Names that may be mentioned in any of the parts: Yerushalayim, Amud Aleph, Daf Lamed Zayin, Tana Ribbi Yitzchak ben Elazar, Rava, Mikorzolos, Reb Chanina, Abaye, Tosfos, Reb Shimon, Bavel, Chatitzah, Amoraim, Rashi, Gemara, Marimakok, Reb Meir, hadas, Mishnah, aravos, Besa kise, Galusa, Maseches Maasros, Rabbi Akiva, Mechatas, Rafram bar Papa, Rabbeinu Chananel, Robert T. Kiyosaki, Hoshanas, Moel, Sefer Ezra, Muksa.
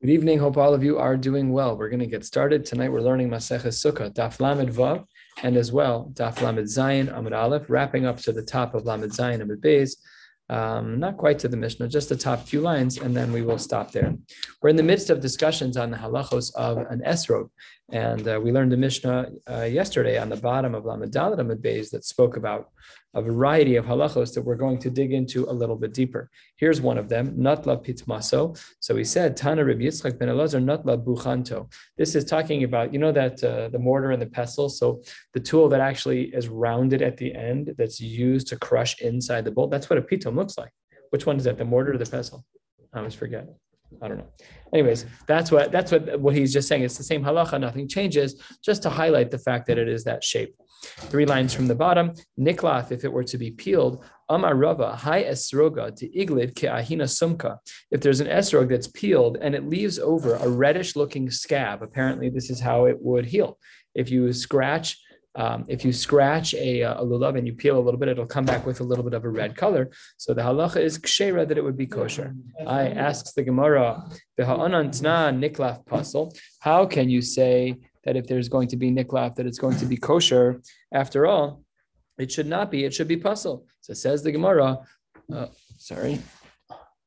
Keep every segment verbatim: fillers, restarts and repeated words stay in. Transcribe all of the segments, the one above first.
Good evening. Hope all of you are doing well. We're going to get started. Tonight we're learning Maseches Sukkah, Daf Lamed Vav, and as well, Daf Lamed Zayin, Amud Aleph, wrapping up to the top of Lamed Zayin, Amud Beis, um, not quite to the Mishnah, just the top few lines, and then we will stop there. We're in the midst of discussions on the halachos of an esrog, and uh, we learned a Mishnah uh, yesterday on the bottom of Lamed Dalet, Amud Beis that spoke about a variety of halachos that we're going to dig into a little bit deeper. Here's one of them, Natla Pitmaso. So he said, Tana Ribbi Yitzchak ben Elazar, Natla Buchanto. This is talking about, you know, that uh, the mortar and the pestle. So the tool that actually is rounded at the end that's used to crush inside the bowl. That's what a pitom looks like. Which one is that, the mortar or the pestle? I always forget. I don't know. Anyways, that's what that's what, what he's just saying. It's the same halacha, nothing changes, just to highlight the fact that it is that shape. Three lines from the bottom, Niklaf, if it were to be peeled, Amar Rava, Hai Esroga, to Iglid Ke'ahina Sumka. If there's an esrog that's peeled and it leaves over a reddish-looking scab, apparently this is how it would heal. If you scratch Um, if you scratch a, a lulav and you peel a little bit, it'll come back with a little bit of a red color. So the halacha is kshera that it would be kosher. I asks the Gemara, niklaf pasel. How can you say that if there's going to be niklaf that it's going to be kosher? After all, it should not be. It should be pasel. So says the Gemara. Uh, sorry.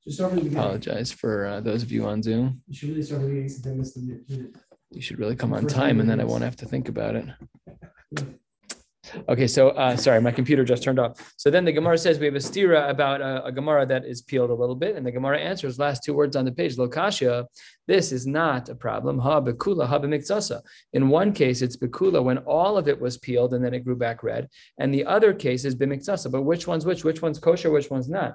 Just over the beginning. Apologize for uh, those of you on Zoom. You should really start with the eggs and then miss the minute. You should really come on time, and then I won't have to think about it. Okay, so uh, sorry, my computer just turned off. So then the Gemara says we have a stira about a, a Gemara that is peeled a little bit, and the Gemara answers last two words on the page, Lokashia. This is not a problem. Ha bekula, ha b'miktsasa. In one case, it's bekula when all of it was peeled and then it grew back red, and the other case is b'miktsasa. But which one's which? Which one's kosher? Which one's not?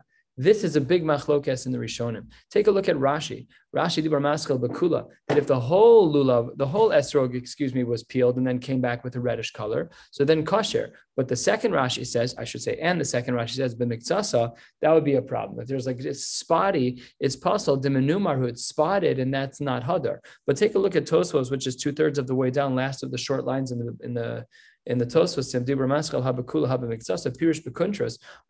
This is a big machlokes in the Rishonim. Take a look at Rashi. Rashi dibar maskal bakula, that if the whole lulav, the whole esrog, excuse me, was peeled and then came back with a reddish color, so then kosher. But the second Rashi says, I should say, and the second Rashi says, b'miktsasa, that would be a problem. If there's like it's spotty, it's puzzled, diminumarhu, it's spotted, and that's not hadar. But take a look at Tosfos, which is two thirds of the way down, last of the short lines in the in the. In the Tosfos,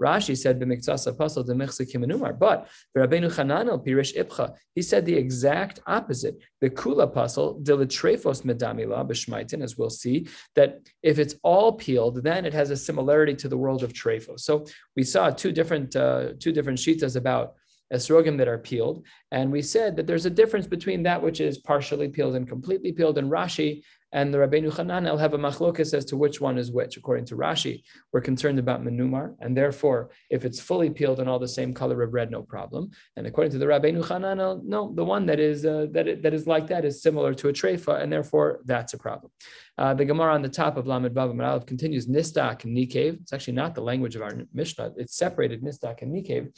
Rashi said b'miktsasa pasal demechzik himenumar, but Rabbeinu Chananel pirish ipcha. He said the exact opposite. Bekula pasal deletrefos medamila b'shmaitin, as we'll see, that if it's all peeled, then it has a similarity to the world of trefos. So we saw two different uh, two different shitas about esrogim that are peeled, and we said that there's a difference between that which is partially peeled and completely peeled, and Rashi and the Rabbeinu Chananel have a machlokas as to which one is which. According to Rashi, we're concerned about menumar, and therefore, if it's fully peeled and all the same color of red, no problem. And according to the Rabbeinu Chananel, no, the one that is uh, that it, that is like that is similar to a treifa, and therefore that's a problem. Uh, the Gemara on the top of Lamed Bava Maralov continues nistak and nikev. It's actually not the language of our Mishnah. It's separated nistak and nikev.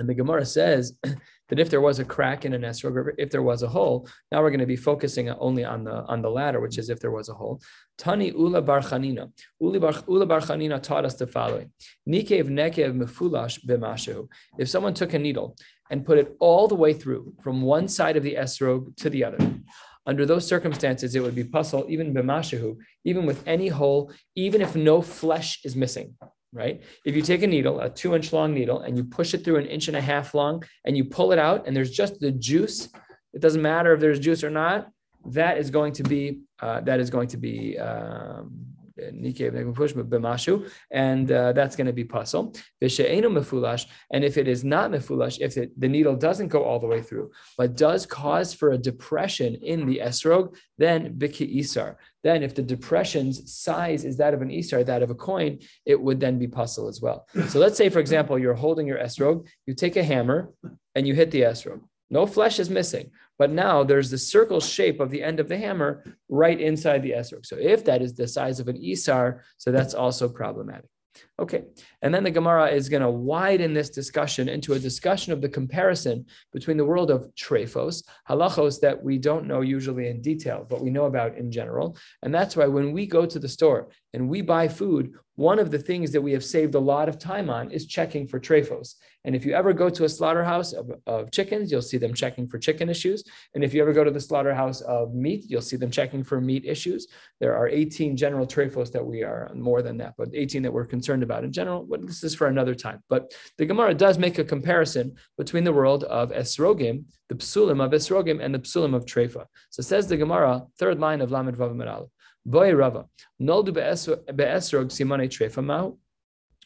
And the Gemara says that if there was a crack in an esrog, if there was a hole, now we're going to be focusing only on the on the latter, which is if there was a hole. Tani Ulla bar Chanina. Ulla bar Chanina taught us the following: Nikev nekev mefulash b'mashu. If someone took a needle and put it all the way through from one side of the esrog to the other, under those circumstances, it would be puzzle, even b'mashu, even with any hole, even if no flesh is missing. Right? If you take a needle, a two inch long needle, and you push it through an inch and a half long, and you pull it out, and there's just the juice, it doesn't matter if there's juice or not, that is going to be, uh, that is going to be, um, and uh, that's going to be puzzle. And if it is not mefulash, if it, the needle doesn't go all the way through, but does cause for a depression in the esrog, then biki isar. Then if the depression's size is that of an isar, that of a coin, it would then be puzzle as well. So let's say, for example, you're holding your esrog, you take a hammer and you hit the esrog. No flesh is missing, but now there's the circle shape of the end of the hammer right inside the esrog. So if that is the size of an isar, so that's also problematic. Okay, and then the Gemara is going to widen this discussion into a discussion of the comparison between the world of trefos, halachos that we don't know usually in detail, but we know about in general. And that's why when we go to the store and we buy food, one of the things that we have saved a lot of time on is checking for trefos. And if you ever go to a slaughterhouse of, of chickens, you'll see them checking for chicken issues. And if you ever go to the slaughterhouse of meat, you'll see them checking for meat issues. There are eighteen general trefos that we are, more than that, but eighteen that we're concerned about in general. But this is for another time. But the Gemara does make a comparison between the world of esrogim, the psulim of esrogim, and the psulim of trefa. So says the Gemara, third line of Lamed Bava Maralov. Boy Rava, noldu be'esrog simanei trefa mahu.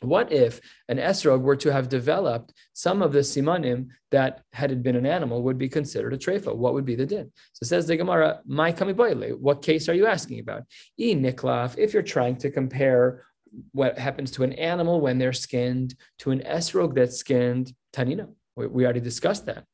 What if an esrog were to have developed some of the simanim that, had it been an animal, would be considered a trefa? What would be the din? So says the Gemara, my kami boile, what case are you asking about? E niklaf, if you're trying to compare what happens to an animal when they're skinned to an esrog that's skinned, tanina. We already discussed that.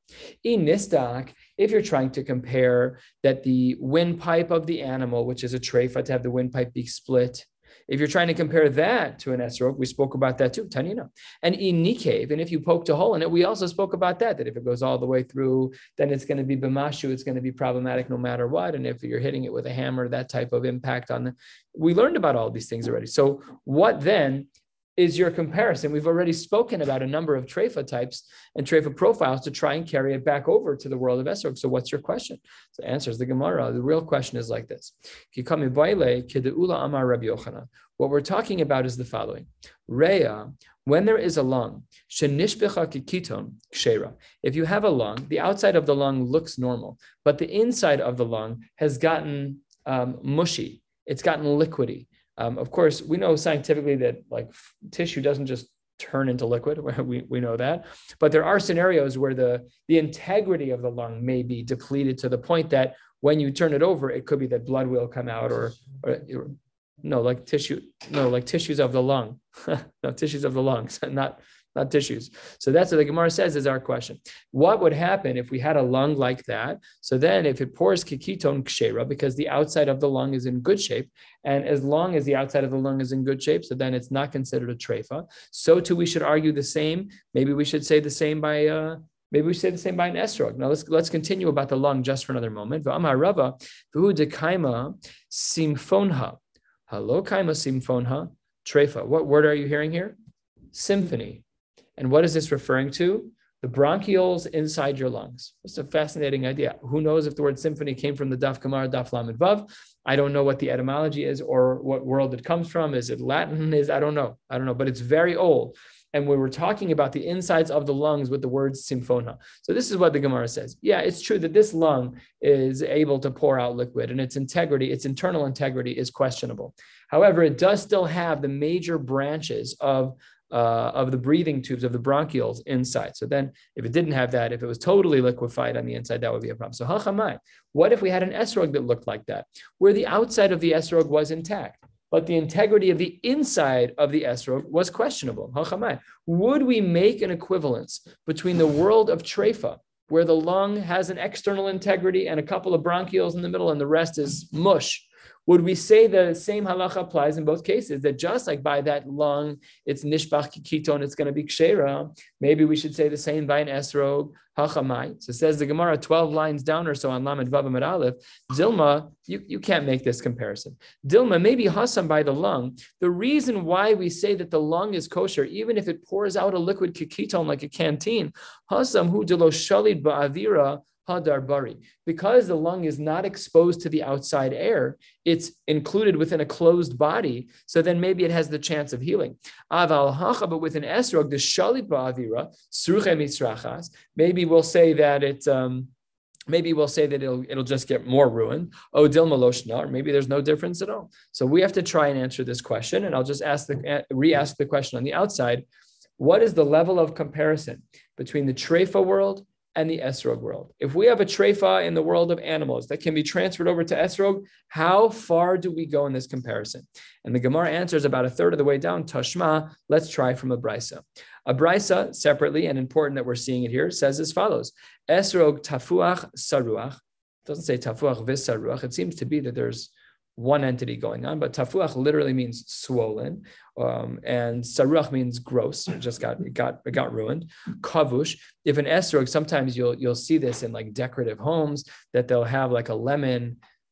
In nistak, if you're trying to compare that the windpipe of the animal, which is a treifa, to have the windpipe be split, if you're trying to compare that to an esrog, we spoke about that too, tanina. And in nikev, and if you poked a hole in it, we also spoke about that, that if it goes all the way through, then it's going to be bimashu, it's going to be problematic no matter what. And if you're hitting it with a hammer, that type of impact on the, we learned about all these things already. So what then is your comparison? We've already spoken about a number of treifa types and treifa profiles to try and carry it back over to the world of esrog. So what's your question? So the answer is the Gemara. The real question is like this. What we're talking about is the following. Reya, when there is a lung, if you have a lung, the outside of the lung looks normal, but the inside of the lung has gotten um, mushy. It's gotten liquidy. Um, of course, we know scientifically that like f- tissue doesn't just turn into liquid. We, we know that. But there are scenarios where the, the integrity of the lung may be depleted to the point that when you turn it over, it could be that blood will come out or, or, or no, like tissue, no, like tissues of the lung, no, tissues of the lungs, not Not tissues. So that's what the Gemara says is our question. What would happen if we had a lung like that? So then if it pours kikiton ksheira, because the outside of the lung is in good shape, and as long as the outside of the lung is in good shape, so then it's not considered a treifa. So too, we should argue the same. Maybe we should say the same by, uh, maybe we should say the same by an esrog. Now let's let's continue about the lung just for another moment. V'amar Rava, v'hu dekaima simfonha. Hello, kaima simfonha, treifa. What word are you hearing here? Symphony. And what is this referring to? The bronchioles inside your lungs. It's a fascinating idea. Who knows if the word symphony came from the Daf Gemara, Daf Lamed Vav? I don't know what the etymology is or what world it comes from. Is it Latin? Is I don't know. I don't know, but it's very old. And we were talking about the insides of the lungs with the word symphona. So this is what the Gemara says. Yeah, it's true that this lung is able to pour out liquid and its integrity, its internal integrity is questionable. However, it does still have the major branches of Uh, of the breathing tubes of the bronchioles inside. So then if it didn't have that, if it was totally liquefied on the inside, that would be a problem. So hachamai, what if we had an esrog that looked like that, where the outside of the esrog was intact, but the integrity of the inside of the esrog was questionable? Hachamai, would we make an equivalence between the world of treifa, where the lung has an external integrity and a couple of bronchioles in the middle and the rest is mush? Would we say the same halacha applies in both cases, that just like by that lung, it's nishbach kikiton, it's going to be kshera, maybe we should say the same by an esrog, hachamai? So says the Gemara, twelve lines down or so on Lamed Vav Amud Aleph, Dilma, you, you can't make this comparison. Dilma, maybe hasam by the lung. The reason why we say that the lung is kosher, even if it pours out a liquid kikiton like a canteen, hasam hu delo shalid ba'avira, hadarbari, because the lung is not exposed to the outside air, it's included within a closed body, so then maybe it has the chance of healing. Aval hacha, but with an esrog, the shalit ba'avira, sruche mitzrachas, maybe we'll say that it, um, maybe we'll say that it'll it'll just get more ruined. Oh, dilma lo shna, or maybe there's no difference at all. So we have to try and answer this question, and I'll just ask the re-ask the question on the outside. What is the level of comparison between the treifa world and the esrog world? If we have a treifa in the world of animals that can be transferred over to esrog, how far do we go in this comparison? And the Gemara answers about a third of the way down, Tashma, let's try from a Brysa. A Brysa, separately and important that we're seeing it here, says as follows, esrog tafuach saruach, it doesn't say tafuach vis saruach, it seems to be that there's one entity going on, but tafuach literally means swollen, um, and saruach means gross. It just got it got it got ruined. Kavush. If an esrog, sometimes you'll you'll see this in like decorative homes that they'll have like a lemon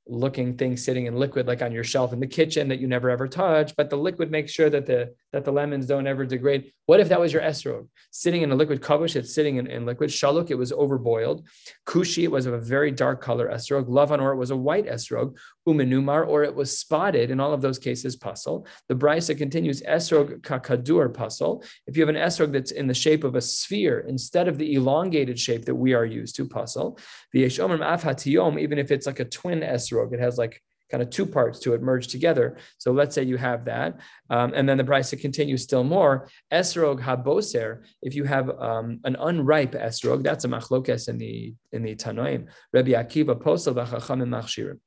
looking thing sitting in liquid, like on your shelf in the kitchen that you never ever touch, but the liquid makes sure that the that the lemons don't ever degrade. What if that was your esrog? Sitting in a liquid kabush, it's sitting in, in liquid. Shaluk, it was overboiled. Kushi, it was of a very dark color esrog. Lavan, or it was a white esrog. Umenumar, or it was spotted. In all of those cases, pasal. The Brysa continues, esrog kakadur pasal. If you have an esrog that's in the shape of a sphere, instead of the elongated shape that we are used to, pasal. V'yesh omrim af hatiyom, even if it's like a twin esrog, it has like kind of two parts to it merged together. So let's say you have that. Um, and then the Brysa continues still more. Esrog haboser, if you have um, an unripe esrog, that's a machlokes in the in the Tanoim. Rabbi Akiva posel v'chachamim machshirim.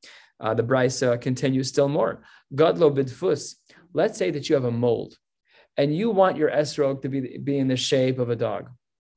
The Brysa continues still more. Gadlo bidfus. Let's say that you have a mold and you want your esrog to be, be in the shape of a dog,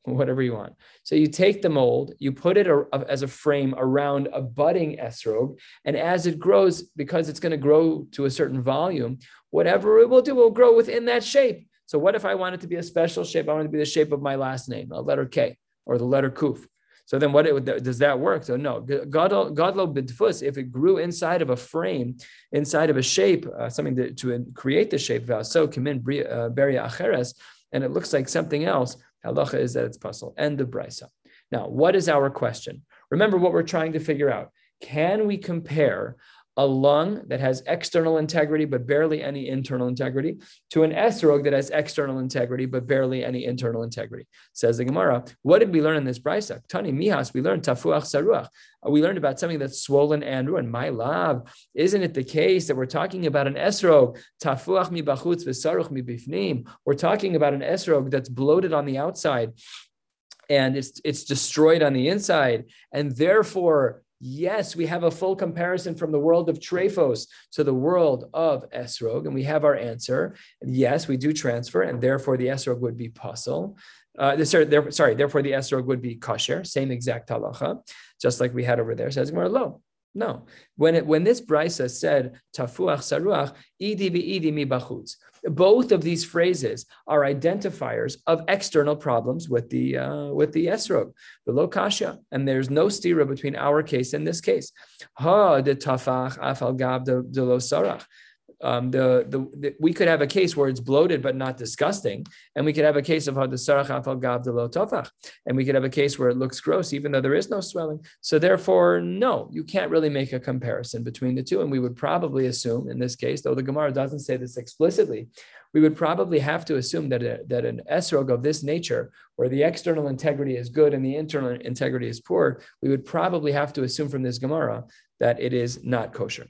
whatever you want. So you take the mold, you put it a, a, as a frame around a budding esrog, and as it grows, because it's going to grow to a certain volume, whatever it will do will grow within that shape. So what if I want it to be a special shape? I want it to be the shape of my last name, a letter K or the letter Kuf. So then what it, does that work? So no, Gadol, Gadlo Bidfus, if it grew inside of a frame, inside of a shape, uh, something to, to create the shape, so Kimin Beria Acheres, and it looks like something else, halacha is that it's puzzle. End of Brysa. Now, what is our question? Remember what we're trying to figure out. Can we compare a lung that has external integrity, but barely any internal integrity, to an esrog that has external integrity, but barely any internal integrity? Says the Gemara, what did we learn in this Brysa? Tani mihas, we learned tafuach saruach. We learned about something that's swollen and ruined. My love, isn't it the case that we're talking about an esrog, tafuach mi bachutz v'saruch mi bifnim? We're talking about an esrog that's bloated on the outside and it's it's destroyed on the inside. And therefore, yes, we have a full comparison from the world of Trefos to the world of esrog, and we have our answer. Yes, we do transfer, and therefore the esrog would be pasal. Uh, sorry, there, sorry, therefore the esrog would be kasher, same exact halacha, just like we had over there. Says Gemara, lo, no. When it, when this Brysa said tafuach saruach, idi v'idi mi bachutz, both of these phrases are identifiers of external problems with the uh, with the esrog, the lo kasha, and there's no stira between our case and this case. Ha de tafach afal gab de lo sarach. Um, the, the, the, we could have a case where it's bloated but not disgusting, and we could have a case of how the sarach afal gav de lo tofach, and we could have a case where it looks gross even though there is no swelling. So therefore, no, you can't really make a comparison between the two, and we would probably assume in this case, though the Gemara doesn't say this explicitly, we would probably have to assume that a, that an esrog of this nature, where the external integrity is good and the internal integrity is poor, we would probably have to assume from this Gemara that it is not kosher.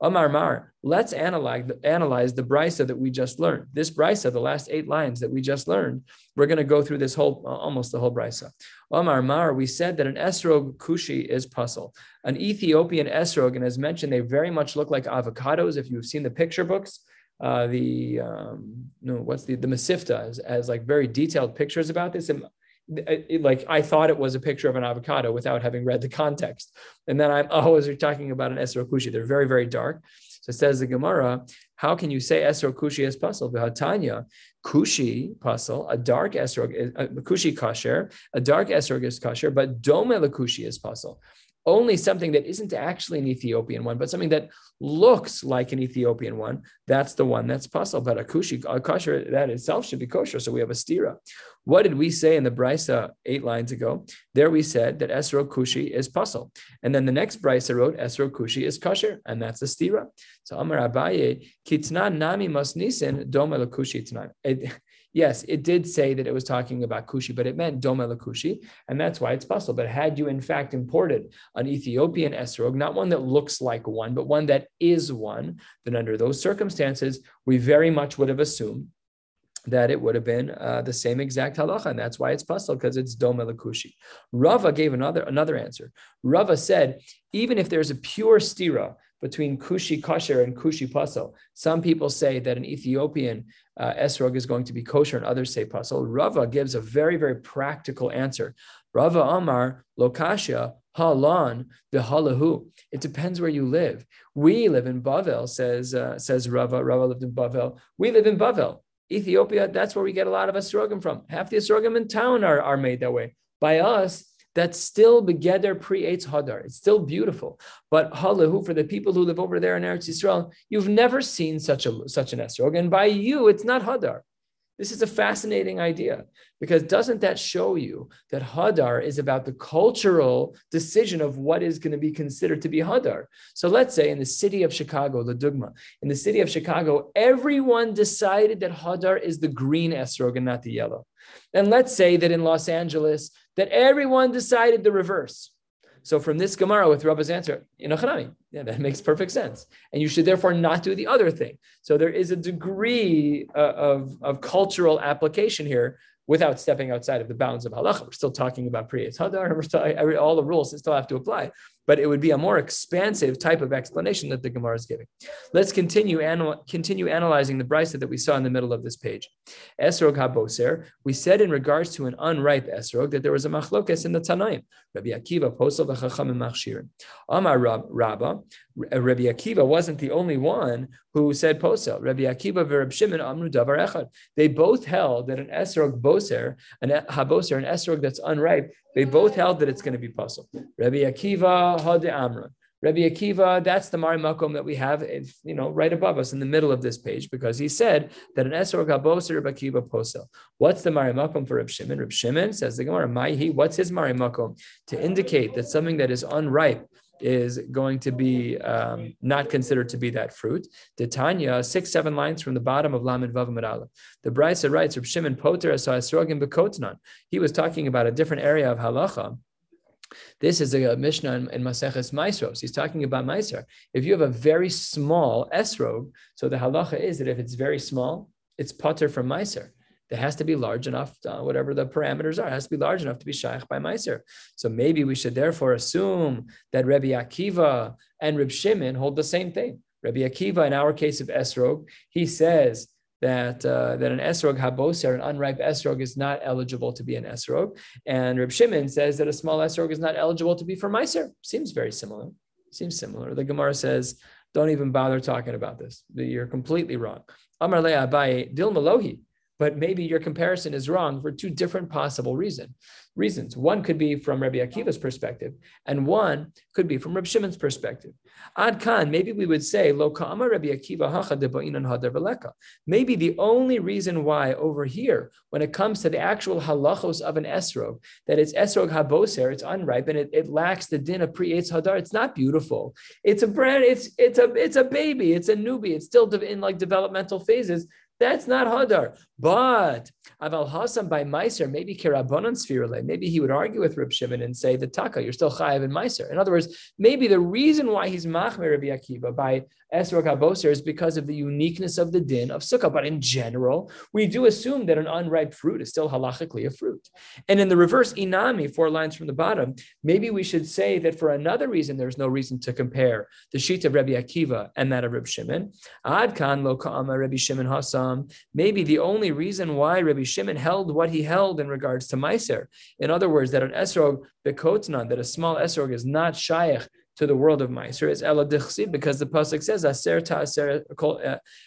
Amar Mar, let's analyze the, analyze the Brysa that we just learned. This Brysa, the last eight lines that we just learned, we're going to go through this whole, almost the whole Brysa. Amar Mar, we said that an esrog kushi is puzzle. An Ethiopian esrog, and as mentioned, they very much look like avocados. If you've seen the picture books, uh, the, um, no, what's the, the Masifta has, has like very detailed pictures about this. And It, like I thought it was a picture of an avocado without having read the context. And then I'm always oh, talking about an esrog kushi. They're very, very dark. So it says the Gemara, how can you say esrog kushi is pasal? V'hatanya, kushi pasal, a dark esrog, a kushi kasher, a dark esrog is kasher, but dome l'kushi is pasal. Only something that isn't actually an Ethiopian one, but something that looks like an Ethiopian one, that's the one that's puzzle. But a kushi, a kosher, that itself should be kosher. So we have a stira. What did we say in the Brysa eight lines ago? There we said that esrog kushi is puzzle. And then the next Brysa wrote esrog kushi is kosher, and that's a stira. So Amar Abaye, kitna nami masnisen doma l'kushi tnan. Yes, it did say that it was talking about kushi, but it meant dome l'kushi, and that's why it's puzzle. But had you in fact imported an Ethiopian esrog, not one that looks like one, but one that is one, then under those circumstances, we very much would have assumed that it would have been uh, the same exact halacha, and that's why it's puzzle, because it's dome l'kushi. Rava gave another, another answer. Rava said, even if there's a pure stira between kushi kosher and kushi puzzle, some people say that an Ethiopian uh, esrog is going to be kosher and others say puzzle. Rava gives a very, very practical answer. Rava Amar, Lokasha, Halon, V'halahu. It depends where you live. We live in Bavel, says uh, says Rava. Rava lived in Bavel. We live in Bavel, Ethiopia. That's where we get a lot of esrogim from. Half the esrogim in town are, are made that way. By us, that's still begeder pre-Eitz Hadar. It's still beautiful. But halahu, for the people who live over there in Eretz Yisrael, you've never seen such a such an esrog, and by you, it's not Hadar. This is a fascinating idea, because doesn't that show you that Hadar is about the cultural decision of what is going to be considered to be Hadar? So let's say in the city of Chicago, the Dugma, in the city of Chicago, everyone decided that Hadar is the green esrog and not the yellow. And let's say that in Los Angeles, that everyone decided the reverse. So from this Gemara with Rabba's answer, Inochanami, yeah, that makes perfect sense. And you should therefore not do the other thing. So there is a degree uh, of, of cultural application here without stepping outside of the bounds of halacha. We're still talking about pre-Eitz Hadar. We're talking, all the rules still have to apply. But it would be a more expansive type of explanation that the Gemara is giving. Let's continue, anal- continue analyzing the Brysa that we saw in the middle of this page. Esrog HaBoser, we said in regards to an unripe esrog that there was a machlokes in the Tanaim. Rabbi Akiva, Posel v'chacham machshir. Amar Rava, Rabbi Akiva wasn't the only one who said Posel. Rabbi Akiva v'Reb Shimon amru davar echad. They both held that an esrog boser, an haboser, an esrog that's unripe, they both held that it's going to be Posel. Rabbi Akiva, Rabbi Akiva, that's the Marimakok that we have, you know, right above us in the middle of this page, because he said that an esrog haboser Rabbi Akiva posel. What's the Marimakok for Reb Shimon? Reb Shimon, says the Gemara, Maihi, what's his Marimakok? To indicate that something that is unripe is going to be um, not considered to be that fruit. Titania, six, seven lines from the bottom of Lamed Bava Maralov. The Brysa writes, Reb Shimon Poter as esrogim bekotnan. He was talking about a different area of halacha. This is a Mishnah in, in Maseches Maasros. He's talking about Maiser. If you have a very small esrog, so the halacha is that if it's very small, it's pater from Maiser. It has to be large enough, to, whatever the parameters are, it has to be large enough to be shaykh by Maiser. So maybe we should therefore assume that Rabbi Akiva and Reb Shimon hold the same thing. Rabbi Akiva, in our case of esrog, he says that uh, that an esrog haboser, an unripe esrog, is not eligible to be an esrog. And Reb Shimon says that a small esrog is not eligible to be for meiser. Seems very similar. Seems similar. The Gemara says, don't even bother talking about this. You're completely wrong. Amar le Abaye Dilma Lohi. But maybe your comparison is wrong for two different possible reason, reasons. One could be from Rabbi Akiva's perspective, and one could be from Reb Shimon's perspective. Ad Khan, maybe we would say, Lo ka'amar Rabbi Akiva hacha de ba'inan hadar veleka. Maybe the only reason why over here, when it comes to the actual halachos of an esrog, that it's esrog haboser, it's unripe, and it, it lacks the din of pre-Eitz Hadar. It's not beautiful. It's a brand, it's it's a it's a baby, it's a newbie, it's still in like developmental phases. That's not Hadar. But Aval Hasan by Meiser, maybe Kirabonon Sphirale, maybe he would argue with Reb Shimon and say, the Taka, you're still Chayav in Meiser. In other words, maybe the reason why he's Machmir Rabbi Akiva by Esrog HaBoser is because of the uniqueness of the din of Sukkah. But in general, we do assume that an unripe fruit is still halachically a fruit. And in the reverse, Inami, four lines from the bottom, maybe we should say that for another reason, there's no reason to compare the sheet of Rabbi Akiva and that of Reb Shimon. Ad Kan Lo Ka'ama Rabbi Shimon Hasan. Um, maybe the only reason why Rabbi Shimon held what he held in regards to Meiser, in other words, that an esrog bekotnan, that a small esrog is not shaykh to the world of Meiser, is ela dichsi, because the pasuk says aser ta aser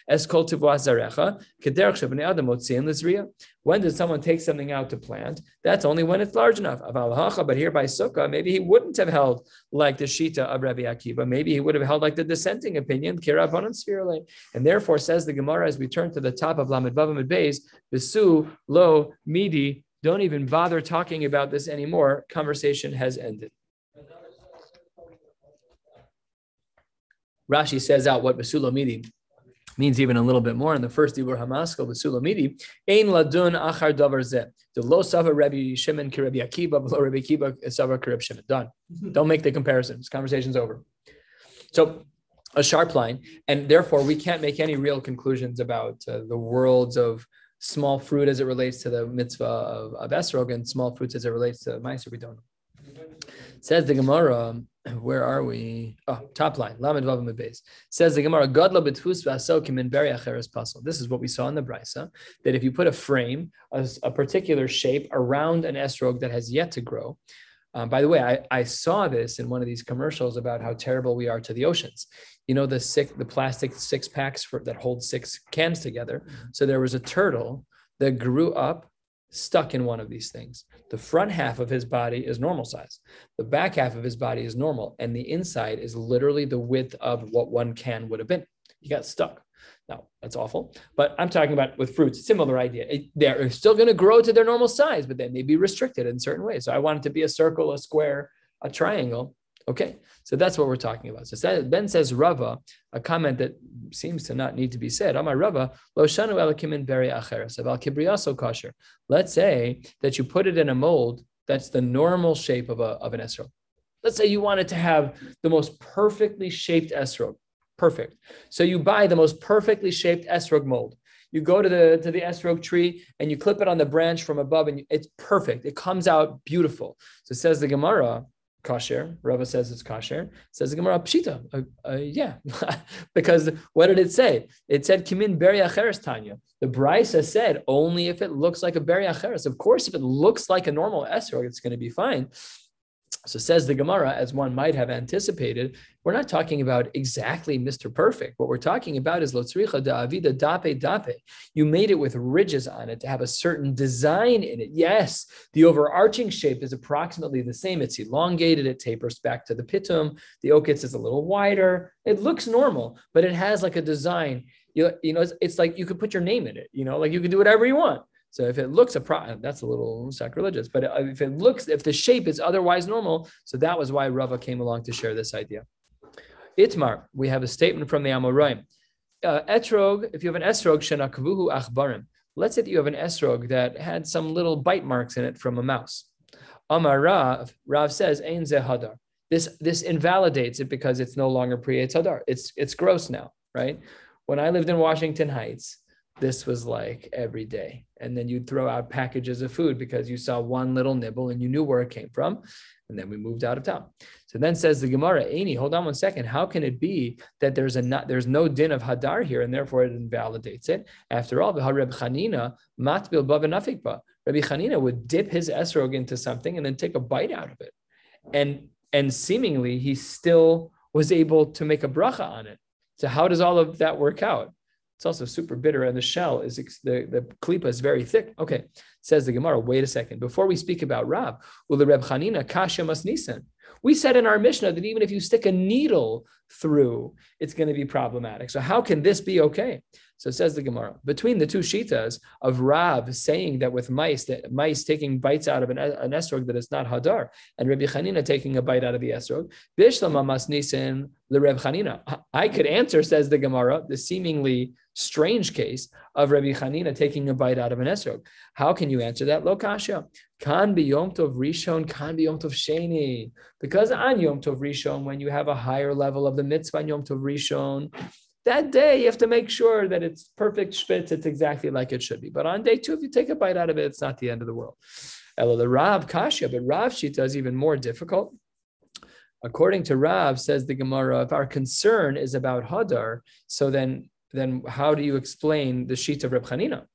es kol tivuah zarecha kederach shebnei adam motziin lizriah. When does someone take something out to plant? That's only when it's large enough. But here by Sukkah, maybe he wouldn't have held like the Shita of Rabbi Akiva. Maybe he would have held like the dissenting opinion, and therefore, says the Gemara, as we turn to the top of Lamed Vavimadal Beis, Besu Lo Midi, don't even bother talking about this anymore. Conversation has ended. Rashi says out what Besu Lo Midi means even a little bit more in the first Dibur Hamaskal, the Sulamidi, Ein Ladun Achar Davar Zeh. The Lo Sava Rabbi Shimon Ki Rabbi Akiba, Lo Rabbi Akiba Sava Ki Rabbi Shimon. Done. Don't make the comparison. This conversation's over. So, a sharp line, and therefore we can't make any real conclusions about uh, the worlds of small fruit as it relates to the mitzvah of, of Esrog and small fruits as it relates to Meiser. We don't know. Says the Gemara. Where are we? Oh, top line. Lamed Vav Beis. Says the Gemara, Godlo b'tfus v'asokim in beri acheres pasol. This is what we saw in the Brisa, that if you put a frame, a, a particular shape around an esrog that has yet to grow. Um, by the way, I, I saw this in one of these commercials about how terrible we are to the oceans. You know, the six, the plastic six packs for, that hold six cans together. So there was a turtle that grew up stuck in one of these things. The front half of his body is normal size. The back half of his body is normal. And the inside is literally the width of what one can would have been. He got stuck. Now, that's awful. But I'm talking about with fruits, similar idea. It, they're still going to grow to their normal size, but they may be restricted in certain ways. So I want it to be a circle, a square, a triangle. Okay, so that's what we're talking about. So then says Rava, a comment that seems to not need to be said. Amar Rava, lo shanu elakim in beri acheres aval kibriaso kosher. Let's say that you put it in a mold that's the normal shape of, a, of an esrog. Let's say you want it to have the most perfectly shaped esrog. Perfect. So you buy the most perfectly shaped esrog mold. You go to the to the esrog tree and you clip it on the branch from above and it's perfect. It comes out beautiful. So says the Gemara, kosher. Rava says it's kosher. Says the Gemara, pshita. Uh, uh, yeah. Because what did it say? It said, kimin beri acheres tanya. The Brysa said, only if it looks like a beri acheres. Of course, if it looks like a normal esrog, it's going to be fine. So says the Gemara, as one might have anticipated, we're not talking about exactly Mister Perfect. What we're talking about is lotzricha da'avida dape dape. You made it with ridges on it to have a certain design in it. Yes, the overarching shape is approximately the same. It's elongated. It tapers back to the pitum. The okitz is a little wider. It looks normal, but it has like a design. You, you know, it's, it's like you could put your name in it. You know, like you can do whatever you want. So if it looks a pro- that's a little sacrilegious, but if it looks, if the shape is otherwise normal, so that was why Rava came along to share this idea. Itmar, we have a statement from the Amoraim. Uh, etrog, if you have an esrog, shenakvuhu achbarim. Let's say that you have an esrog that had some little bite marks in it from a mouse. Amar Rav, Rav says, ein ze hadar. This this invalidates it because it's no longer pre-Eitz Hadar. It's it's gross now, right? When I lived in Washington Heights, this was like every day. And then you'd throw out packages of food because you saw one little nibble and you knew where it came from. And then we moved out of town. So then says the Gemara, Aini, hold on one second. How can it be that there's a not, there's no din of Hadar here and therefore it invalidates it? After all, Reb Chanina, matbil bavenafikba. Rabbi Chanina would dip his esrog into something and then take a bite out of it. And, and seemingly he still was able to make a bracha on it. So how does all of that work out? It's also super bitter, and the shell is the, the klipa is very thick. Okay, says the Gemara. Wait a second. Before we speak about Rav, Ulla bar Chanina kasha mas nisan. We said in our Mishnah that even if you stick a needle through, it's going to be problematic. So how can this be okay? So says the Gemara. Between the two shitas of Rav saying that with mice, that mice taking bites out of an, an esrog that is not hadar, and Rabbi Chanina taking a bite out of the esrog, bishlama mas nisan le Reb Chanina. I could answer, says the Gemara, the seemingly strange case of Rabbi Chanina taking a bite out of an esrog. How can you answer that? Lo kasha. Kan be Yom Tov Rishon, kan be Yom Tov Sheni. Because on Yom Tov Rishon, when you have a higher level of the mitzvah on Yom Tov Rishon, that day you have to make sure that it's perfect shpitz, it's exactly like it should be. But on day two, if you take a bite out of it, it's not the end of the world. Elo the Rav kasha, but Rav shita is even more difficult. According to Rav, says the Gemara, if our concern is about Hadar, so then then how do you explain the sheet of Reb Chanina?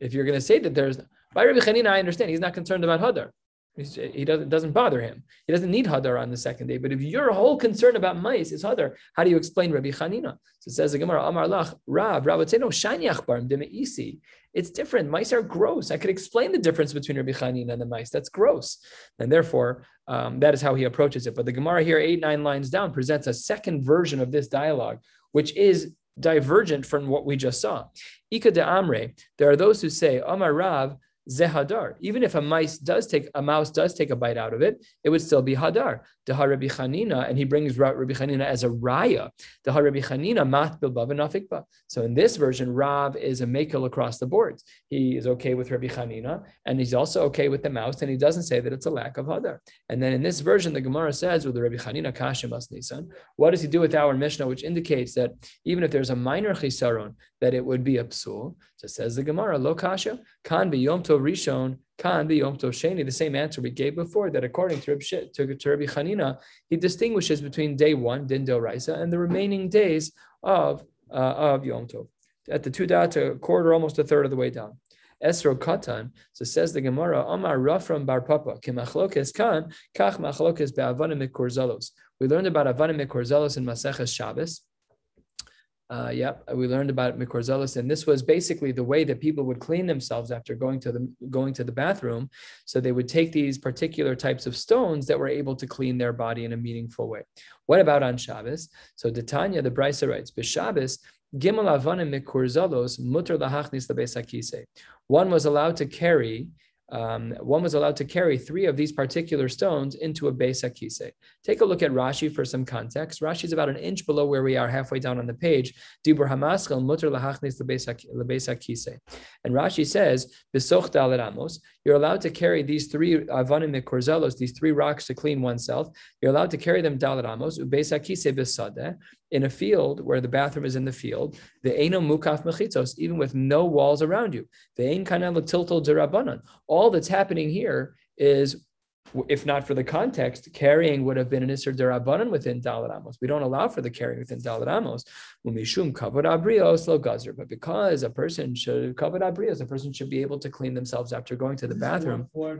If you're going to say that there's, by Reb Chanina, I understand, he's not concerned about Hadar. He's, he doesn't, doesn't bother him. He doesn't need Hadar on the second day. But if your whole concern about mice is Hadar, how do you explain Reb Chanina? So it says the Gemara, Amar Lach, Rav, Rav would say, no, Shaniach Barm Demeisi. It's different. Mice are gross. I could explain the difference between Reb Chanina and the mice. That's gross. And therefore, um, that is how he approaches it. But the Gemara here, eight, nine lines down, presents a second version of this dialogue, which is divergent from what we just saw. Ika de Amre, there are those who say, Amar Rav, ze hadar. Even if a mice does take a mouse does take a bite out of it, it would still be hadar. Deha Rabbi Chanina, and he brings Rabbi Chanina as a raya. Deha Rabbi Chanina mat bil bav nafikba. So in this version, Rav is a mekel across the boards. He is okay with Rabbi Chanina, and he's also okay with the mouse, and he doesn't say that it's a lack of hadar. And then in this version, the Gemara says with the Rabbi Chanina kasha mas nisan. What does he do with our Mishnah, which indicates that even if there's a minor chisaron, that it would be a psul? So says the Gemara, lo kasha kan be yom tov Rishon, Kan, the Yom Tov Sheni, the same answer we gave before, that according to Rabbi Chanina, he distinguishes between day one, Din Doraisa, and the remaining days of, uh, of Yom Tov. At the two dots, a quarter, almost a third of the way down. Esro Katan, so says the Gemara, Amar Rafram Bar Papa, Ke Machlokes Kan, Kach Machlokes Be'avanim Mikorzolos. We learned about Avanim Mikorzolos in Maseches Shabbos. Uh, yep, we learned about Mikorzolos, and this was basically the way that people would clean themselves after going to the going to the bathroom. So they would take these particular types of stones that were able to clean their body in a meaningful way. What about on Shabbos? So Tanya, the Brysa writes, "B'Shabbos, Gimel Avanim Mikorzolos Mutter Lahachnis the Besa kise." One was allowed to carry. Um, one was allowed to carry three of these particular stones into a Besa kise. Take a look at Rashi for some context. Rashi is about an inch below where we are, halfway down on the page. Dibur hamaschel muter lahachnis lebesa kise. And Rashi says, "Besoch daladamos." You're allowed to carry these three avanim mikorzolos, these three rocks to clean oneself. You're allowed to carry them daladamos ubesa kise besadeh, in a field where the bathroom is in the field. The eino mukaf mechitzos, even with no walls around you. The ein kanel tiltol derabanan. All that's happening here is, if not for the context, carrying would have been an Isser Derabanan within Daladamos. We don't allow for the carrying within Daladamos. But because a person should, a person should be able to clean themselves after going to the bathroom. Wow.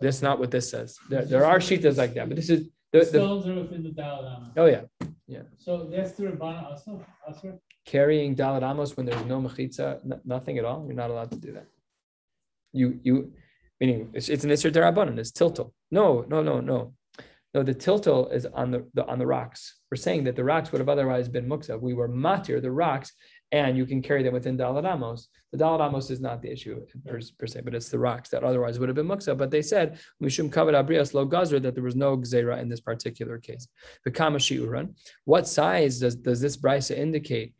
That's not what this says. There, there are shitas like that, but this is... The, the, stones are within the Daladamos. Oh, yeah. yeah. So that's the Derabanan also? also? Carrying Daladamos when there's no mechitza, n- nothing at all, you're not allowed to do that. You, you, meaning it's, it's an Isser Derabanan, it's tiltal. No, no, no, no. No, the tiltal is on the, the on the rocks. We're saying that the rocks would have otherwise been muksa. We were matir, the rocks, and you can carry them within Daladamos. The Daladamos is not the issue per, per se, but it's the rocks that otherwise would have been muksa. But they said, Mishum kavod abrias lo gazra, that there was no gzeira in this particular case. V'kama shi'uran. What size does, does this brisa indicate?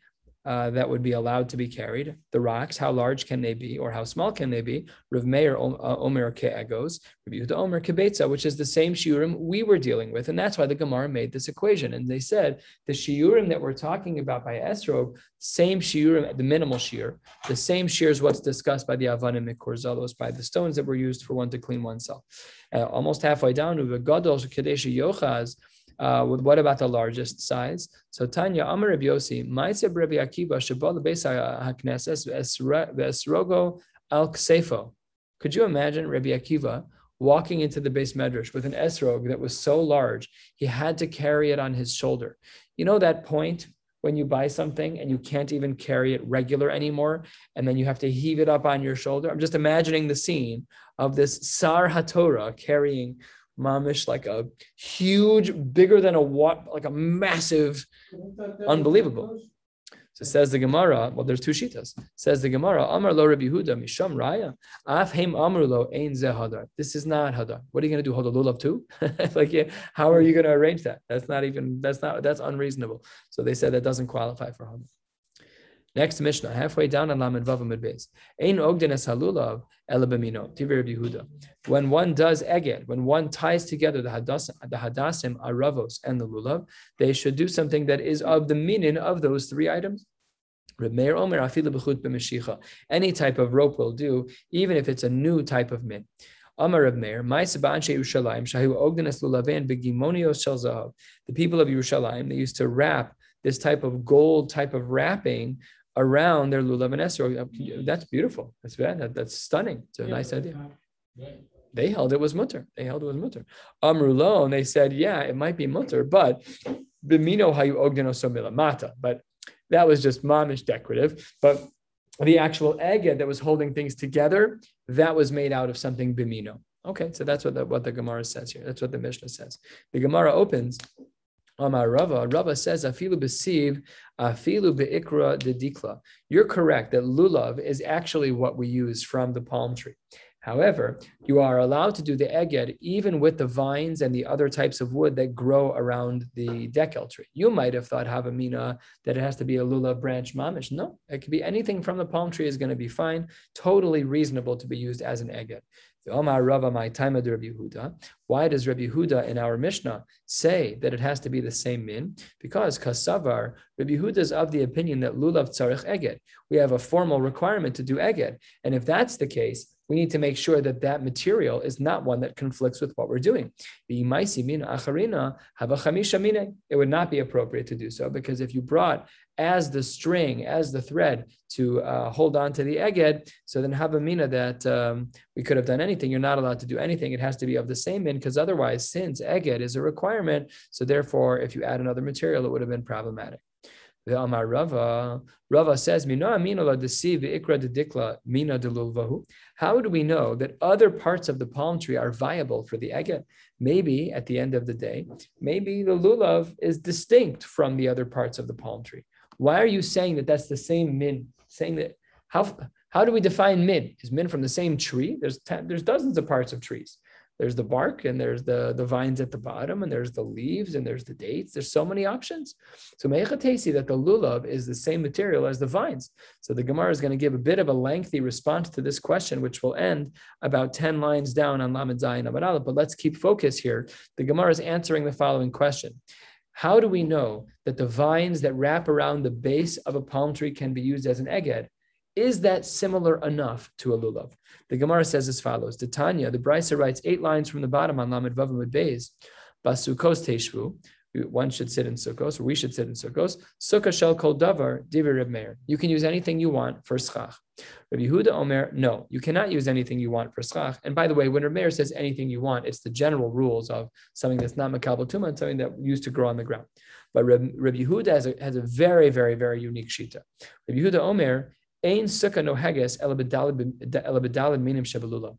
Uh, that would be allowed to be carried. The rocks, how large can they be, or how small can they be? Rav Meir Omer Ke'egos, Rav Yehuda Omer Kebetza, which is the same shiurim we were dealing with, and that's why the Gemara made this equation. And they said the shiurim that we're talking about by Esrog, same shiurim, the minimal shiur, the same shiur is what's discussed by the Avanim Mikorzolos, by the stones that were used for one to clean oneself. Uh, almost halfway down, Uvegadol Kadeshi Yochaz. Uh, with what about the largest size? So Tanya Amar Reb Yosi, Ma'aseh Rabbi Akiva shebal beis hakneses v'esrogo al ksefo. Could you imagine Rabbi Akiva walking into the Beis Medrash with an esrog that was so large he had to carry it on his shoulder? You know that point when you buy something and you can't even carry it regular anymore, and then you have to heave it up on your shoulder. I'm just imagining the scene of this Sar HaTorah carrying mamish, like a huge, bigger than a watt, like a massive, unbelievable. So says the Gemara, well, there's two shitas. Says the Gemara, Amar lo Rabbi Yehuda, Misham Raya, Af Heim Amar lo, Ein Zeh Hadar. This is not Hadar. What are you going to do, Hadar Lulav too? Like, yeah, how are you going to arrange that? That's not even, that's not, that's unreasonable. So they said that doesn't qualify for Hadar. Next Mishnah, halfway down on Lamed Vavimadal Beis. Ein ogden es halulav ela b'mino. Tivir Rabbi Yehuda. When one does eged, when one ties together the hadasim, the hadasim, aravos, and the lulav, they should do something that is of the meaning of those three items. Reb Meir Omer afilu b'chut b'meshicha. Any type of rope will do, even if it's a new type of min. Amar Reb Meir, Ma'aseh b'anshei Yerushalayim shahu ogden es lulavein b'gimonios shel zahav. The people of Yerushalayim, they used to wrap this type of gold type of wrapping around their lulav and esrog. That's beautiful. That's bad. That, that's stunning. It's a yeah, nice idea. Yeah. They held it was mutter. They held it was mutter. Amrulo, and they said, yeah, it might be mutter, but bimino hayu ogdeno somila mata. But that was just mamish decorative. But the actual eged that was holding things together, that was made out of something bimino. Okay, so that's what the, what the Gemara says here. That's what the Mishnah says. The Gemara opens. Amar Rava, Rava says, afilu b'siv, afilu b'ikra dedikla. You're correct that lulav is actually what we use from the palm tree. However, you are allowed to do the eged even with the vines and the other types of wood that grow around the dekel tree. You might have thought, Havamina, that it has to be a lulav branch mamish. No, it could be anything from the palm tree is going to be fine, totally reasonable to be used as an eged. Why does Rabbi Yehuda in our Mishnah say that it has to be the same min? Because Kasavar, Rabbi Yehuda is of the opinion that lulav tzarich eged. We have a formal requirement to do eged. And if that's the case, we need to make sure that that material is not one that conflicts with what we're doing. It would not be appropriate to do so, because if you brought as the string, as the thread to uh, hold on to the eged, so then havamina that um, we could have done anything. You're not allowed to do anything. It has to be of the same min, because otherwise, since eged is a requirement, so therefore, if you add another material, it would have been problematic. The Amar Rava, Rava says, how do we know that other parts of the palm tree are viable for the eged? Maybe at the end of the day, maybe the lulav is distinct from the other parts of the palm tree. Why are you saying that that's the same min? Saying that how how do we define min? Is min from the same tree? There's ten, there's dozens of parts of trees. There's the bark, and there's the, the vines at the bottom, and there's the leaves, and there's the dates. There's so many options. So mechatas that the lulav is the same material as the vines. So the Gemara is going to give a bit of a lengthy response to this question, which will end about ten lines down on Lamed Zayin Amud Aleph. But let's keep focus here. The Gemara is answering the following question. How do we know that the vines that wrap around the base of a palm tree can be used as an eged? Is that similar enough to a lulav? The Gemara says as follows. The Tanya, the Brysa writes eight lines from the bottom on Lamed Vavimadal. Basukos teishvu. One should sit in sukkos, or we should sit in sukkos. Sukkah shel kol davar, divrei Reb Meir. You can use anything you want for schach. Rabbi Yehuda Omer, no, you cannot use anything you want for schach. And by the way, when Reb Meir says anything you want, it's the general rules of something that's not makabel tuma and something that used to grow on the ground. But Reb, Reb Yehuda has a, has a very, very, very unique shita. Reb Yehuda Omer, Ein sukkah no heges ela b'dalad minim shebelulav.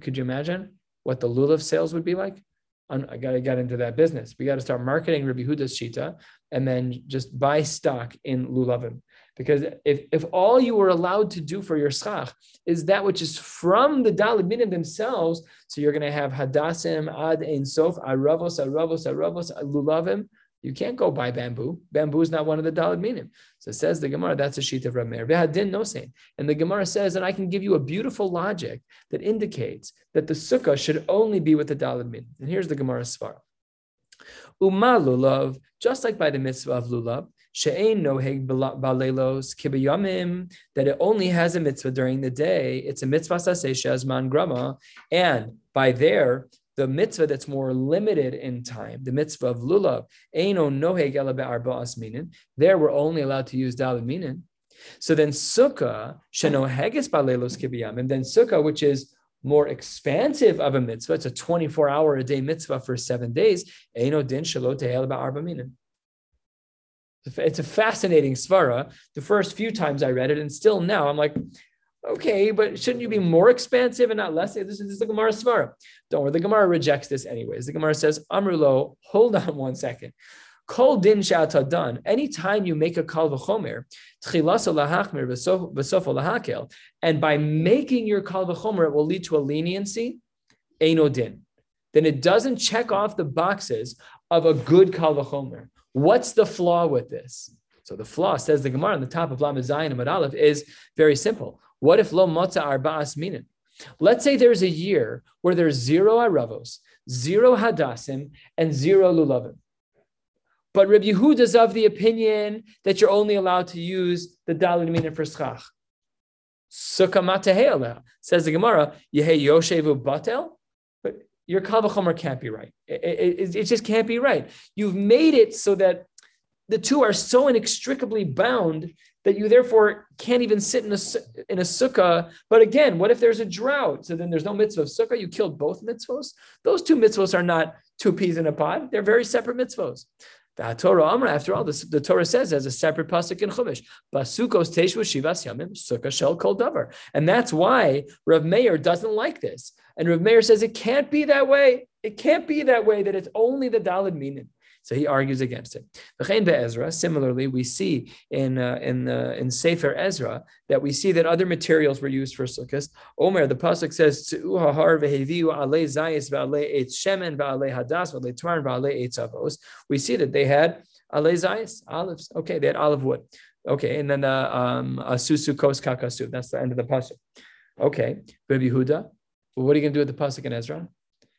Could you imagine what the lulav sales would be like? I got to get into that business. We got to start marketing Rabbi Huda's shita and then just buy stock in lulavim. Because if, if all you were allowed to do for your schach is that which is from the dalid minim themselves, so you're going to have hadasim, ad ein sof, aravos, aravos, aravos, lulavim. You can't go buy bamboo. Bamboo is not one of the dalid minim. So it says the Gemara, that's a sheet of Reb Meir. V'hadin nosein. And the Gemara says, and I can give you a beautiful logic that indicates that the sukkah should only be with the dalid minim. And here's the Gemara's svar. Uma lulav, just like by the mitzvah of lulav, she'ein noheg balelos kibayamim, that it only has a mitzvah during the day. It's a mitzvah saseh she'azman grama. And by there, the mitzvah that's more limited in time, the mitzvah of lulav, eino noheg ela be'arba'as minin. There, we're only allowed to use dalid minin. So then, sukkah shenoheges ba'leilos kibiyam, and then sukkah, which is more expansive of a mitzvah, it's a twenty-four hour a day mitzvah for seven days. Eino din shelo tehel be'arba minin. It's a fascinating svara. The first few times I read it, and still now I'm like, okay, but shouldn't you be more expansive and not less? This is the Gemara Svara. Don't worry, the Gemara rejects this anyways. The Gemara says, Amrulo, hold on one second. Kol din she'ata dan. Anytime you make a kal v'chomer, tchilaso lahachmir v'sofo lahakel, and by making your kal v'chomer, it will lead to a leniency, eino din. Then it doesn't check off the boxes of a good kal v'chomer. What's the flaw with this? So the flaw, says the Gemara on the top of Lamed Zayin Amud Aleph, is very simple. What if lo motza arba'as minin? Let's say there's a year where there's zero aravos, zero hadasim, and zero lulavim. But Reb Yehuda is of the opinion that you're only allowed to use the dalid minin for schach. Sukkah matehela, says the Gemara, yehe yoshevu batel? But your kal v'chomer can't be right. It, it, it just can't be right. You've made it so that the two are so inextricably bound that you therefore can't even sit in a, in a sukkah. But again, what if there's a drought? So then there's no mitzvah of sukkah. You killed both mitzvahs. Those two mitzvahs are not two peas in a pod. They're very separate mitzvahs. The Torah Amra, after all, the, the Torah says as a separate pasuk in Chumash, Basukos teishvu shivas yamim sukkah shel kol davar. And that's why Reb Meir doesn't like this. And Reb Meir says it can't be that way. It can't be that way that it's only the dalid minim. So he argues against it. V'chein be'Ezra, similarly, we see in uh, in uh, in Sefer Ezra that we see that other materials were used for sukkahs. Omer, the pasuk says, "Tzu'u ha'har v'heviu alei zayis v'alei eitz shemen v'alei hadas v'alei tmar v'alei eitz avos." We see that they had alei zayis, olives. Okay, they had olive wood. Okay, and then the um, asusu kos kakasu. That's the end of the pasuk. Okay, Rabbi Yehuda, well, what are you going to do with the pasuk in Ezra?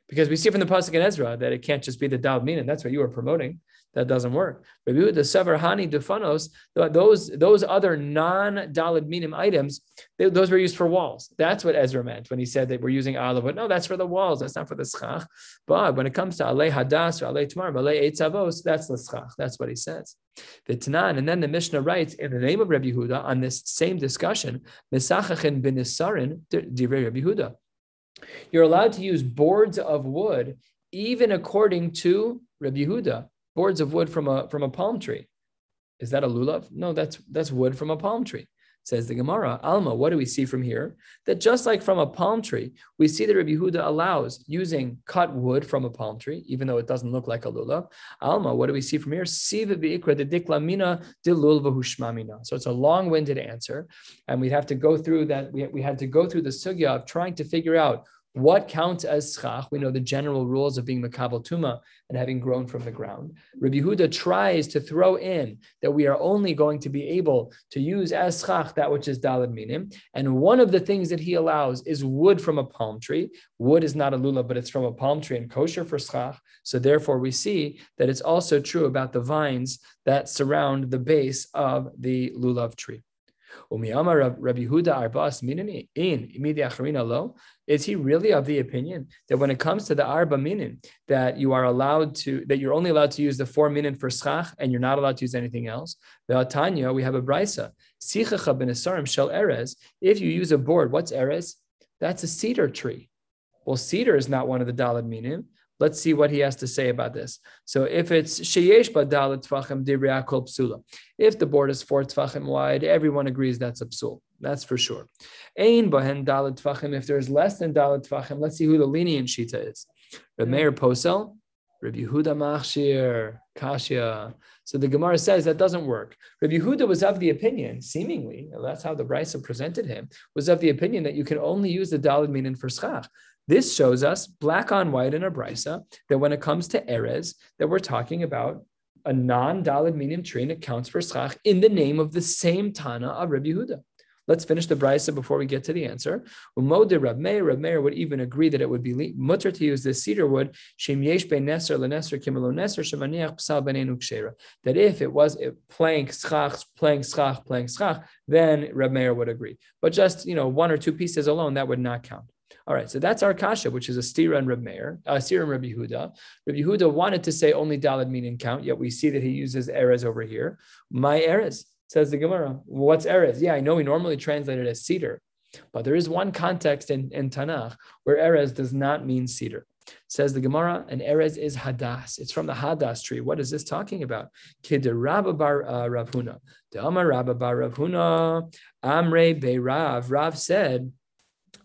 Because we see from the Pasuk in Ezra that it can't just be the Dal Minan. That's what you were promoting. That doesn't work. Rebu, the Sever Hani Dufanos, those those other non-Dalad Minim items, they, those were used for walls. That's what Ezra meant when he said that we're using Alavot. No, that's for the walls. That's not for the Schach. But when it comes to Alei Hadas or Alei Tamar, Alei Eitzavos, that's the Schach. That's what he says. V'tnan, and then the Mishnah writes in the name of Rabbi Yehuda on this same discussion, Mesachachin b'nisarin divrei Rabbi Yehuda. You're allowed to use boards of wood, even according to Rabbi Yehuda. Boards of wood from a from a palm tree. Is that a lulav? No, that's that's wood from a palm tree. Says the Gemara, Alma, what do we see from here? That just like from a palm tree, we see that Rabbi Yehuda allows using cut wood from a palm tree, even though it doesn't look like a lulav. Alma, what do we see from here? Siva biikra de diklamina de lulva hushmamina. So it's a long-winded answer. And we'd have to go through that. We, we had to go through the sugya of trying to figure out what counts as schach. We know the general rules of being makabel tuma and having grown from the ground. Rabbi Yehuda tries to throw in that we are only going to be able to use as schach that which is dalad minim. And one of the things that he allows is wood from a palm tree. Wood is not a lulav, but it's from a palm tree and kosher for schach. So therefore we see that it's also true about the vines that surround the base of the lulav tree. Is he really of the opinion that when it comes to the arba minin, that you are allowed to, that you're only allowed to use the four minin for schach and you're not allowed to use anything else? Tanya, we have a Brysa. If you use a board, what's erez? That's a cedar tree. Well, cedar is not one of the dalad minim. Let's see what he has to say about this. So if it's sheyesh ba dalet tfachim dibria kol psula, if the board is four tfachim wide, everyone agrees that's a psul. That's for sure. Ein bahen dalet tfachim, if there's less than dalet tfachim, let's see who the lenient shita is. Reb Meir Posel, Reb Yehuda Machshir, Kashya. So the Gemara says that doesn't work. Rabbi Yehuda was of the opinion, seemingly, and that's how the Brysa presented him, was of the opinion that you can only use the daled minin for schach. This shows us, black on white in a Brysa, that when it comes to erez, that we're talking about a non-daled minim tree and it counts for schach in the name of the same Tana of Rabbi Yehuda. Let's finish the Brysa before we get to the answer. Umode Reb Meir, Reb Meir would even agree that it would be mutter to use this cedar wood, that if it was plank, schach, plank, schach, plank, schach, then Reb Meir would agree. But just, you know, one or two pieces alone, that would not count. All right, so that's our kasha, which is a stira and Reb Meir, a stira and Reb Yehuda. Reb Yehuda wanted to say only dalad meaning count, yet we see that he uses erez over here. My erez. Says the Gemara, what's erez? Yeah, I know we normally translate it as cedar, but there is one context in, in Tanakh where erez does not mean cedar. Says the Gemara, and erez is hadas. It's from the hadas tree. What is this talking about? Kid Rabba bar uh, Rav Huna. The Amar Rabba bar Rav Huna. Amre be Rav. Rav said,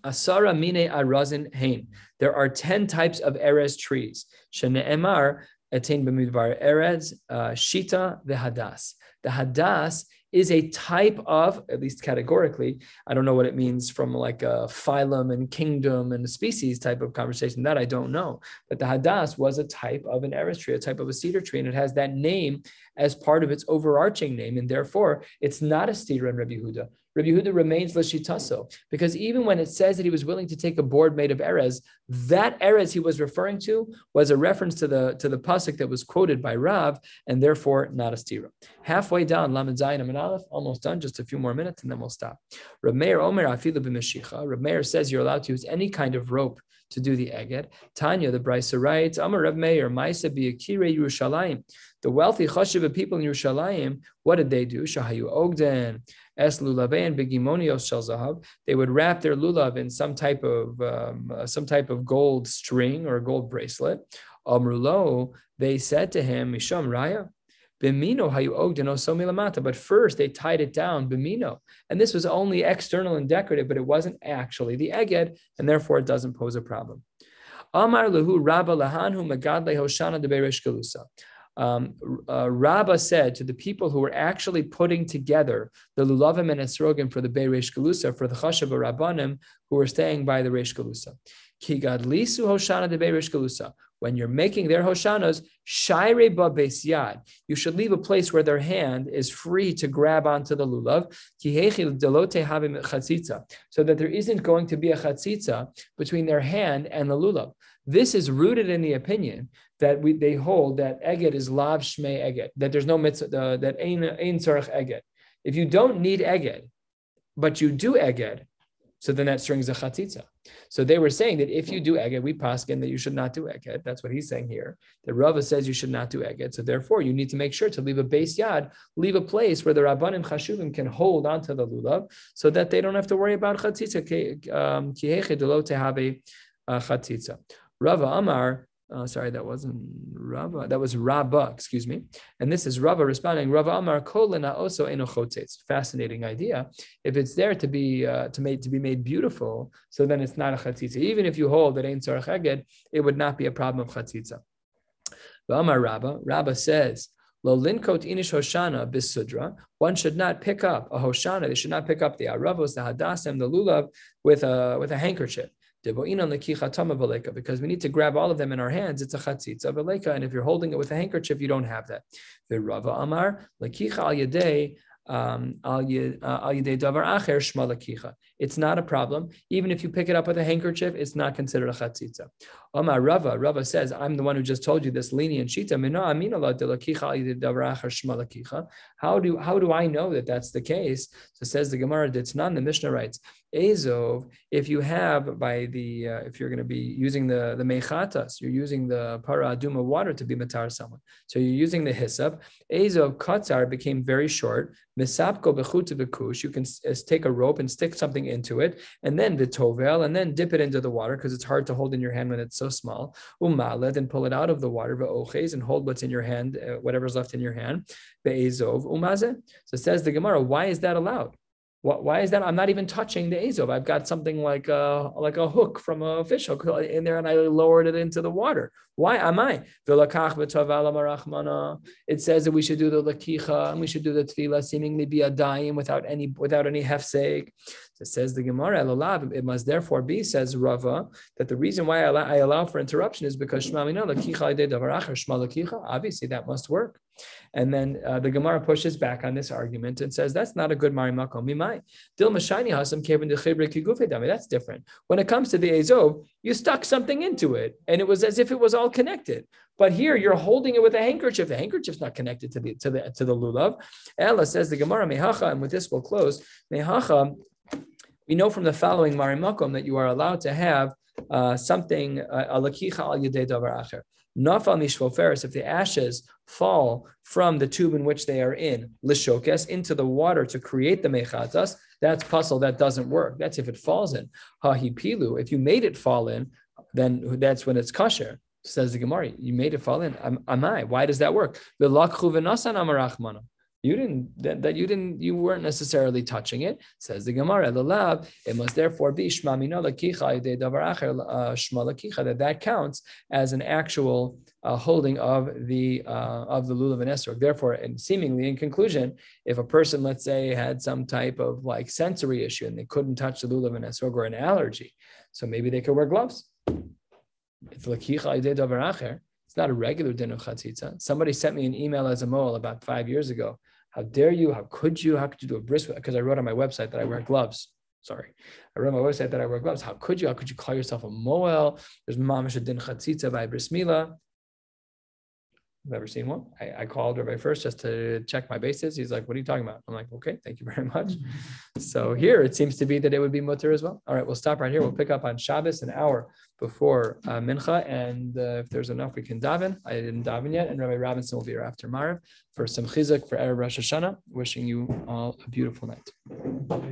Asara mine arazin hain. There are ten types of erez trees. Shene emar etain b'midbar erez shita v'hadas. The hadas is a type of, at least categorically, I don't know what it means from like a phylum and kingdom and species type of conversation, that I don't know. But the hadas was a type of an erez tree, a type of a cedar tree, and it has that name as part of its overarching name, and therefore it's not a cedar in Rabbi Yehuda. Rabbi Yehuda remains l'shitaso, because even when it says that he was willing to take a board made of erez, that erez he was referring to was a reference to the to the pasuk that was quoted by Rav, and therefore not a stira. Halfway down, Lamed Zayin Amud Aleph, almost done, just a few more minutes, and then we'll stop. Reb Meir Omer afilu b'meshicha. Reb Meir says you're allowed to use any kind of rope to do the eged. Tanya, the Brysa writes, Amar Reb Meir, Maisa b'Yakirei Yerushalayim. The wealthy Choshev people in Yerushalayim, what did they do? Shahayu Ogden, Es Lulavein Begimonios Shel Zahav. They would wrap their lulav in some type of um, some type of gold string or a gold bracelet. Amrulo, they said to him, Misham Raya. Bimino hayu ogden osomi lamata, but first they tied it down, bimino. And this was only external and decorative, but it wasn't actually the eged, and therefore it doesn't pose a problem. Amar lehu Rabba lahanhu magadle hoshana de beresh galusa. Um, uh, Rabba said to the people who were actually putting together the lulavim and esrogim for the Beresh Galusa, for the Chashav Rabbanim who were staying by the Reish Galusa, Ki gadlisu hoshana de beirish galusa. When you're making their hoshanas, shire ba beis yad, you should leave a place where their hand is free to grab onto the lulav, ki heichil delote havim chatzitza, so that there isn't going to be a chatzitza between their hand and the lulav. This is rooted in the opinion that we, they hold that eget is lav shmei eget, that there's no mitzvah, uh, that ein ein tzarech eget. If you don't need eget, but you do eget, so then that string's a chatitzah. So they were saying that if you do eget, we paskin that you should not do eget. That's what he's saying here. The Rava says you should not do eget. So therefore, you need to make sure to leave a base yad, leave a place where the rabbanim chashuvim can hold onto the lulav, so that they don't have to worry about chatitzah. Um, Kiheche delo tehabe chatitzah. Rava Amar. Uh, sorry, that wasn't Rava. That was Rabba, excuse me. And this is Rava responding. Rava Amar kolena oso enochotz. Fascinating idea. If it's there to be uh, to made to be made beautiful, so then it's not a chatzitzah. Even if you hold that ain't tzarech eged, it would not be a problem of chatzitzah. Amar Rabba. Rabba says, lo linkot inish hoshana bisudra. One should not pick up a hoshana. They should not pick up the aravos, the hadasim, the lulav with a with a handkerchief. Because we need to grab all of them in our hands, it's a chatzitza veleka, and if you're holding it with a handkerchief, you don't have that. The Rava Amar lekicha al yedei al yedei davar acher shma lekicha. It's not a problem, even if you pick it up with a handkerchief, it's not considered a chatzitza. Amar Rava, Rava says, I'm the one who just told you this lenient shita. How do how do I know that that's the case? So says the Gemara. That's not the Mishnah writes. Azov, if you have by the, uh, if you're going to be using the, the mechatas, you're using the para aduma water to be matar someone. So you're using the hyssop. Azov katzar became very short. Misapko bechut bekush. You can uh, take a rope and stick something into it, and then the tovel, and then dip it into the water because it's hard to hold in your hand when it's so small. Umalet, and pull it out of the water. Veoches, and hold what's in your hand, uh, whatever's left in your hand. Beazov umaze. So says the Gemara, why is that allowed? Why is that? I'm not even touching the azov. I've got something like a, like a hook from a fish hook in there, and I lowered it into the water. Why am I? It says that we should do the lakicha and we should do the tefillah seemingly be a dayim without any without any hefsek. It says the Gemara, it must therefore be, says Rava, that the reason why I allow, I allow for interruption is because obviously that must work. And then uh, the Gemara pushes back on this argument and says that's not a good marimakok. That's different. When it comes to the azov, you stuck something into it, and it was as if it was all connected. But here you're holding it with a handkerchief. The handkerchief's not connected to the to the to the lulav. Ella, says the Gemara, mehacha, and with this we'll close. Mehacha, we know from the following marimakom that you are allowed to have uh, something a lakicha al yedei davar acher. Nafal mishvoferes, if the ashes fall from the tube in which they are in, lishokes, into the water to create the mechatas, that's puzzle, that doesn't work. That's if it falls in. Hahipilu, if you made it fall in, then that's when it's kasher. Says the Gemara, you made it fall in. Am, am I? Why does that work? You didn't that, that you didn't you weren't necessarily touching it. Says the Gemara, the lab, it must therefore be that that counts as an actual uh, holding of the uh, of the lulav and esrog. Therefore, and seemingly in conclusion, if a person, let's say, had some type of like sensory issue and they couldn't touch the lulav and esrog or an allergy, so maybe they could wear gloves. It's lakicha idei davar acher. It's not a regular din of chatzitza. Somebody sent me an email as a moel about five years ago. How dare you? How could you? How could you do a bris? Because I wrote on my website that I wear gloves. Sorry. I wrote on my website that I wear gloves. How could you? How could you call yourself a moel? There's mamash a din chatzitza by bris milah. Never seen one. I, I called Rabbi first just to check my bases. He's like, what are you talking about? I'm like, okay, thank you very much. Mm-hmm. So here it seems to be that it would be mutter as well. All right, we'll stop right here. We'll pick up on Shabbos an hour before uh, Mincha. And uh, if there's enough, we can daven. I didn't daven yet. And Rabbi Robinson will be here after Maariv for some chizuk for Erev Rosh Hashanah. Wishing you all a beautiful night.